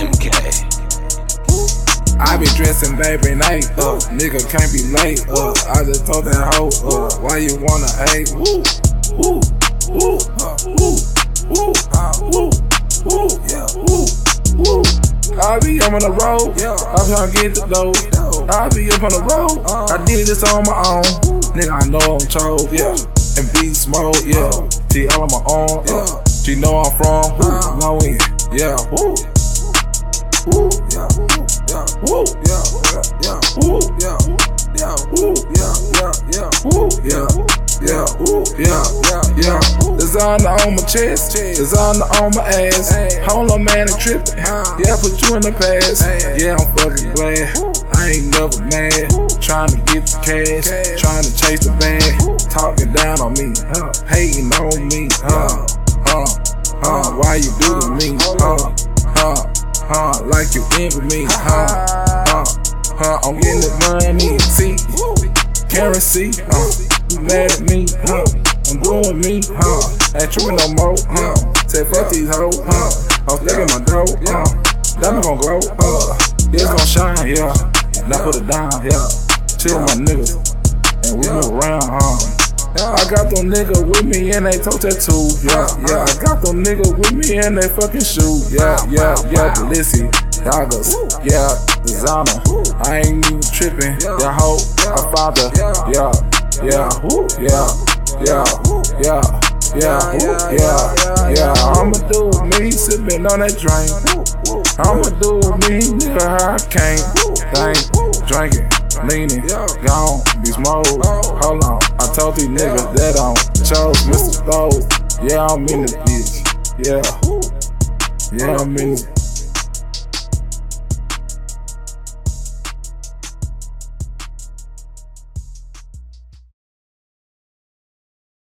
MK. I be dressing baby night up, nigga can't be late up. I just told that hoe up, why you wanna hate? I be up on the road, I'm tryna get the dough. I be up on the road, I did this on my own. Nigga, I know I'm chose, yeah. And beats mode, yeah. She all on my own, yeah. She know I'm from, know it, yeah. Designer on my chest, designer on my ass. Hold on, man, I'm tripping. Yeah, I put you in the past. Yeah, I'm fucking glad. I ain't never mad. Trying to get the cash, trying to chase the bag. Talking down on me, hating on me. Why you do to me? Like you envy me, I'm getting the money, see, currency, you mad at me, I'm doing me, ain't tripping no more, said fuck these hoes, I'm flicking my dough, diamond gon' glow, it's gon' shine, yeah, and I put it down, yeah, chill my niggas, and we move around, I got them niggas with me and they toe tattoo, yeah, yeah. I got them niggas with me and they fucking shoe, yeah, yeah, yeah. Lissy, doggers, yeah, designer. I ain't even tripping, yeah, hoe, a father, yeah, yeah, yeah, yeah, yeah, yeah, yeah, yeah. I'ma do me, sipping on that drink. I'ma do me, nigga, how I can't think, drinking. Leaning, gone, be smoked. Hold on, I told these niggas that I chose Mr. Throw. Yeah, I'm in this bitch. Yeah, I'm in this.